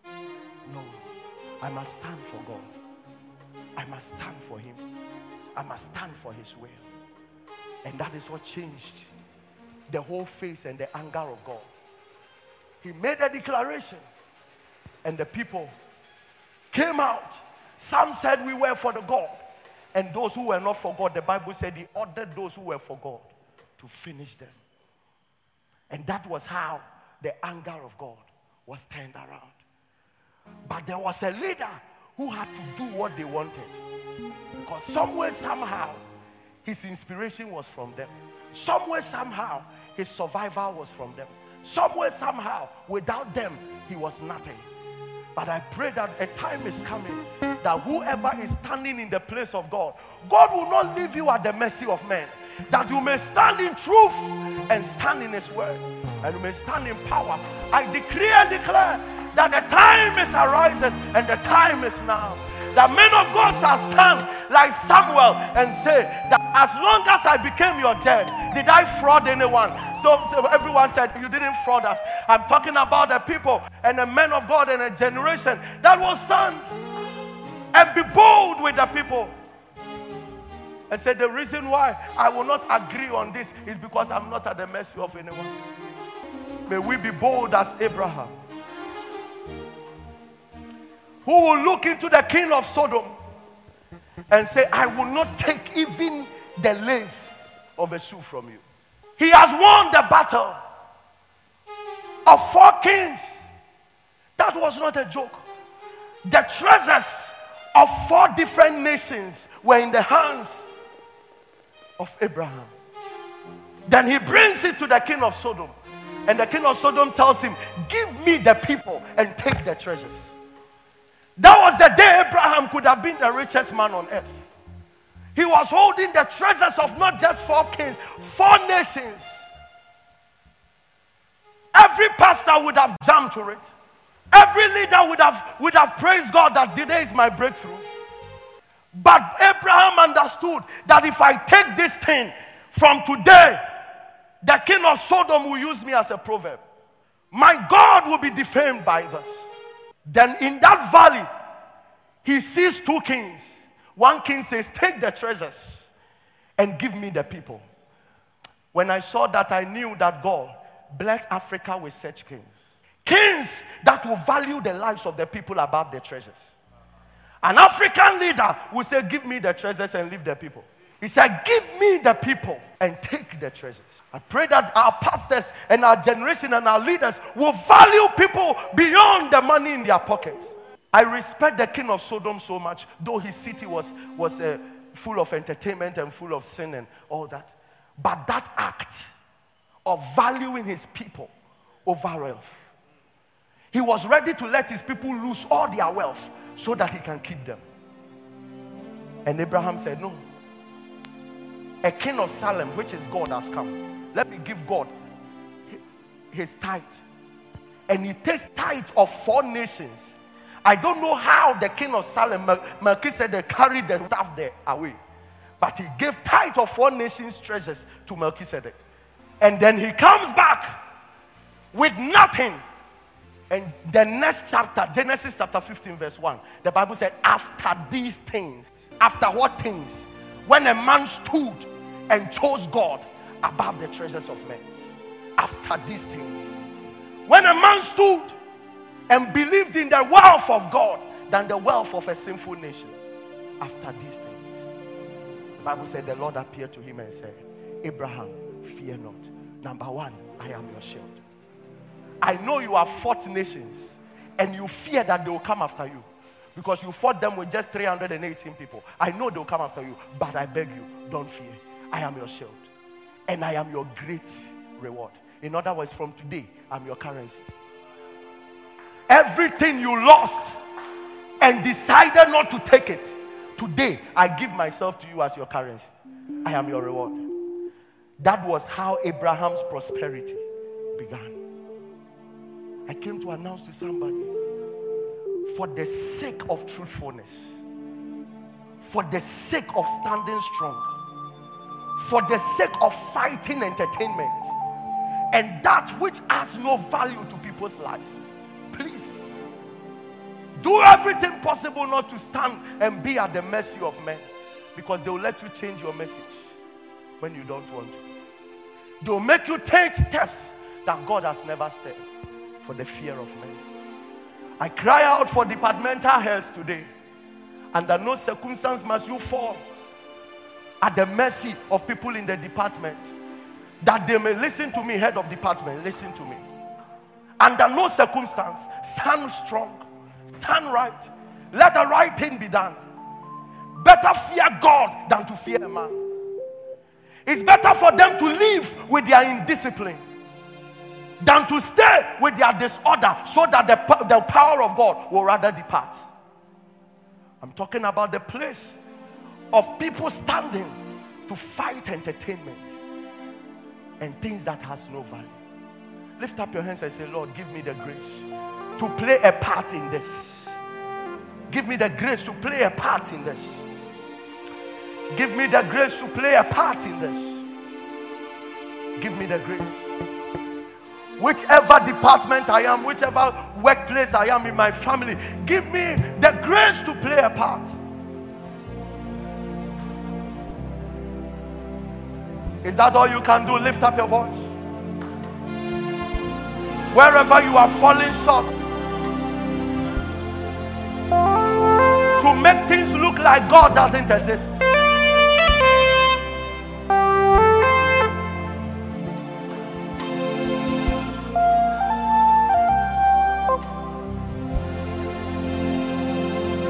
No, I must stand for God. I must stand for him. I must stand for his will. And that is what changed the whole face and the anger of God. He made a declaration and the people came out. Some said we were for the God. And those who were not for God, the Bible said he ordered those who were for God to finish them. And that was how the anger of God was turned around. But there was a leader who had to do what they wanted. Because somewhere, somehow, his inspiration was from them. Somewhere, somehow, his survival was from them. Somewhere, somehow, without them, he was nothing. But I pray that a time is coming that whoever is standing in the place of God, God will not leave you at the mercy of men. That you may stand in truth and stand in his word. And you may stand in power. I decree and declare that the time is arising and the time is now. That men of God shall stand like Samuel and say that as long as I became your judge, did I fraud anyone? So everyone said, you didn't fraud us. I'm talking about the people and the men of God and a generation that will stand and be bold with the people. And said, the reason why I will not agree on this is because I'm not at the mercy of anyone. May we be bold as Abraham, who will look into the king of Sodom and say, I will not take even the lace of a shoe from you. He has won the battle of 4 kings. That was not a joke. The treasures of 4 different nations were in the hands of Abraham. Then he brings it to the king of Sodom. And the king of Sodom tells him, give me the people and take the treasures. That was the day Abraham could have been the richest man on earth. He was holding the treasures of not just 4 kings, 4 nations. Every pastor would have jumped to it. Every leader would have praised God that today is my breakthrough. But Abraham understood that if I take this thing from today, the king of Sodom will use me as a proverb. My God will be defamed by this. Then in that valley, he sees 2 kings. One king says, take the treasures and give me the people. When I saw that, I knew that God blessed Africa with such kings. Kings that will value the lives of the people above their treasures. An African leader will say, give me the treasures and leave the people. He said, give me the people and take the treasures. I pray that our pastors and our generation and our leaders will value people beyond the money in their pocket. I respect the king of Sodom so much, though his city was full of entertainment and full of sin and all that. But that act of valuing his people over wealth. He was ready to let his people lose all their wealth so that he can keep them. And Abraham said, no. A king of Salem, which is God, has come. Let me give God his tithe. And he takes tithe of 4 nations. I don't know how the king of Salem, Melchizedek, carried the stuff there away. But he gave tithe of 4 nations' treasures to Melchizedek. And then he comes back with nothing. And the next chapter, Genesis chapter 15 verse 1, the Bible said, after these things, after what things? When a man stood and chose God above the treasures of men. After these things. When a man stood and believed in the wealth of God than the wealth of a sinful nation. After these things. The Bible said the Lord appeared to him and said, Abraham, fear not. Number 1, I am your shield. I know you are fought nations and you fear that they will come after you. Because you fought them with just 318 people. I know they'll come after you. But I beg you, don't fear. I am your shield. And I am your great reward. In other words, from today, I'm your currency. Everything you lost and decided not to take it, today, I give myself to you as your currency. I am your reward. That was how Abraham's prosperity began. I came to announce to somebody, for the sake of truthfulness, for the sake of standing strong, for the sake of fighting entertainment, and that which has no value to people's lives, please do everything possible not to stand and be at the mercy of men, because they will let you change your message when you don't want to. They will make you take steps that God has never taken for the fear of men. I cry out for departmental heads today. Under no circumstance must you fall at the mercy of people in the department. That they may listen to me, head of department, listen to me. Under no circumstance, stand strong, stand right. Let the right thing be done. Better fear God than to fear a man. It's better for them to live with their indiscipline than to stay with their disorder so that the power of God will rather depart. I'm talking about the place of people standing to fight entertainment and things that has no value. Lift up your hands and say, Lord, give me the grace to play a part in this. Give me the grace to play a part in this. Give me the grace to play a part in this. Give me the grace. Whichever department I am, whichever workplace I am in my family, give me the grace to play a part. Is that all you can do? Lift up your voice. Wherever you are falling short, to make things look like God doesn't exist.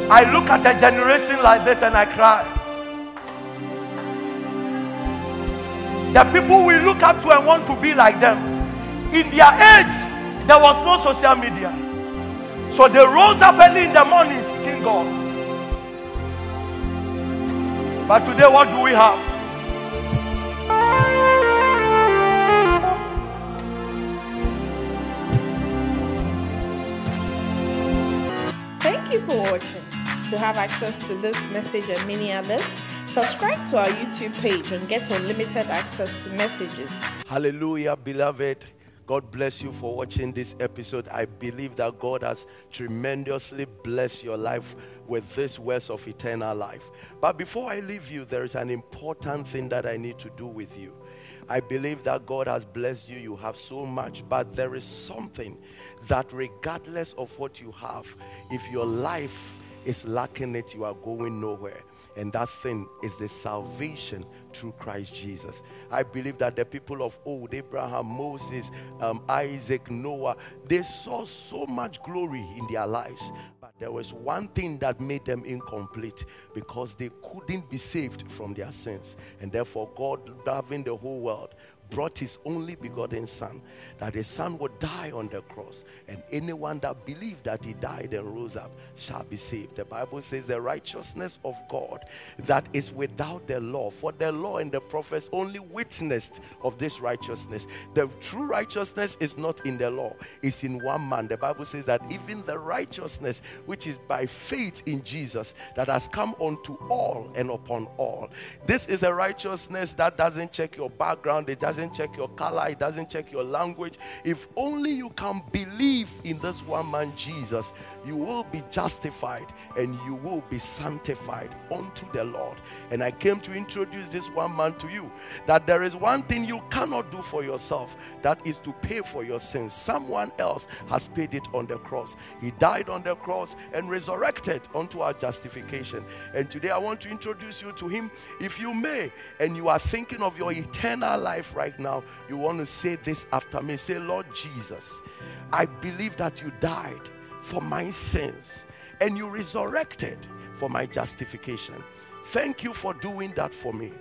I look at a generation like this and I cry. The people we look up to and want to be like them. In their age, there was no social media. So they rose up early in the morning seeking God. But today, what do we have? Thank you for watching. To have access to this message and many others, subscribe to our YouTube page and get unlimited access to messages. Hallelujah, beloved. God bless you for watching this episode. I believe that God has tremendously blessed your life with these words of eternal life. But before I leave you, there is an important thing that I need to do with you. I believe that God has blessed you. You have so much, but there is something that regardless of what you have, if your life is lacking it, you are going nowhere. And that thing is the salvation through Christ Jesus. I believe that the people of old, Abraham, Moses, Isaac, Noah, they saw so much glory in their lives. But there was one thing that made them incomplete, because they couldn't be saved from their sins. And therefore, God, loving the whole world, brought his only begotten son, that his son would die on the cross, and anyone that believed that he died and rose up shall be saved. The Bible says the righteousness of God that is without the law, for the law and the prophets only witnessed of this righteousness. The true righteousness is not in the law, it's in one man. The Bible says that even the righteousness which is by faith in Jesus, that has come unto all and upon all. This is a righteousness that doesn't check your background, it doesn't check your color, it doesn't check your language. If only you can believe in this one man Jesus, you will be justified and you will be sanctified unto the Lord. And I came to introduce this one man to you, that there is one thing you cannot do for yourself, that is to pay for your sins. Someone else has paid it on the cross. He died on the cross and resurrected unto our justification. And today I want to introduce you to him. If you may, and you are thinking of your eternal life right now, you want to say this after me. Say, Lord Jesus, I believe that you died for my sins and you resurrected for my justification. Thank you for doing that for me.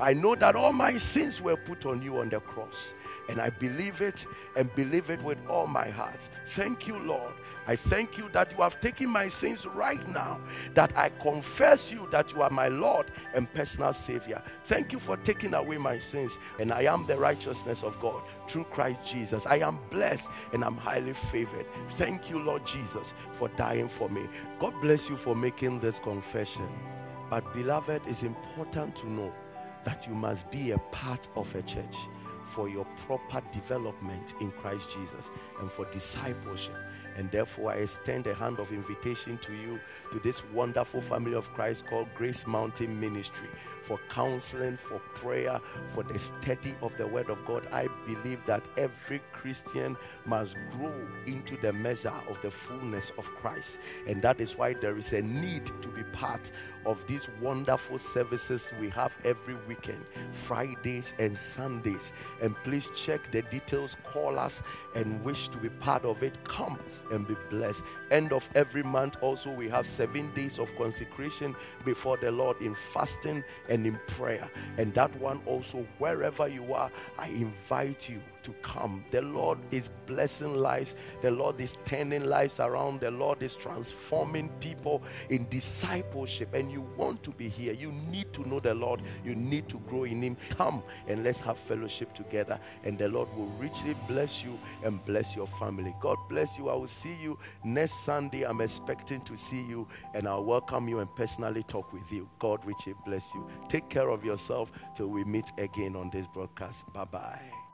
I know that all my sins were put on you on the cross, and I believe it, and believe it with all my heart. Thank you, Lord. I thank you that you have taken my sins right now, that I confess you that you are my Lord and personal Savior. Thank you for taking away my sins, and I am the righteousness of God through Christ Jesus. I am blessed and I'm highly favored. Thank you, Lord Jesus, for dying for me. God bless you for making this confession. But beloved, it's important to know that you must be a part of a church for your proper development in Christ Jesus and for discipleship. And therefore, I extend a hand of invitation to you, to this wonderful family of Christ called Grace Mountain Ministry, for counseling, for prayer, for the study of the Word of God. I believe that every Christian must grow into the measure of the fullness of Christ. And that is why there is a need to be part of these wonderful services we have every weekend, Fridays and Sundays. And please check the details, call us and wish to be part of it. Come and be blessed. End of every month also, we have 7 days of consecration before the Lord in fasting and in prayer. And that one also, wherever you are, I invite you to come. The Lord is blessing lives. The Lord is turning lives around. The Lord is transforming people in discipleship. And you want to be here. You need to know the Lord. You need to grow in him. Come and let's have fellowship together. And the Lord will richly bless you and bless your family. God bless you. I will see you next Sunday. I'm expecting to see you, and I'll welcome you and personally talk with you. God richly bless you. Take care of yourself till we meet again on this broadcast. Bye-bye.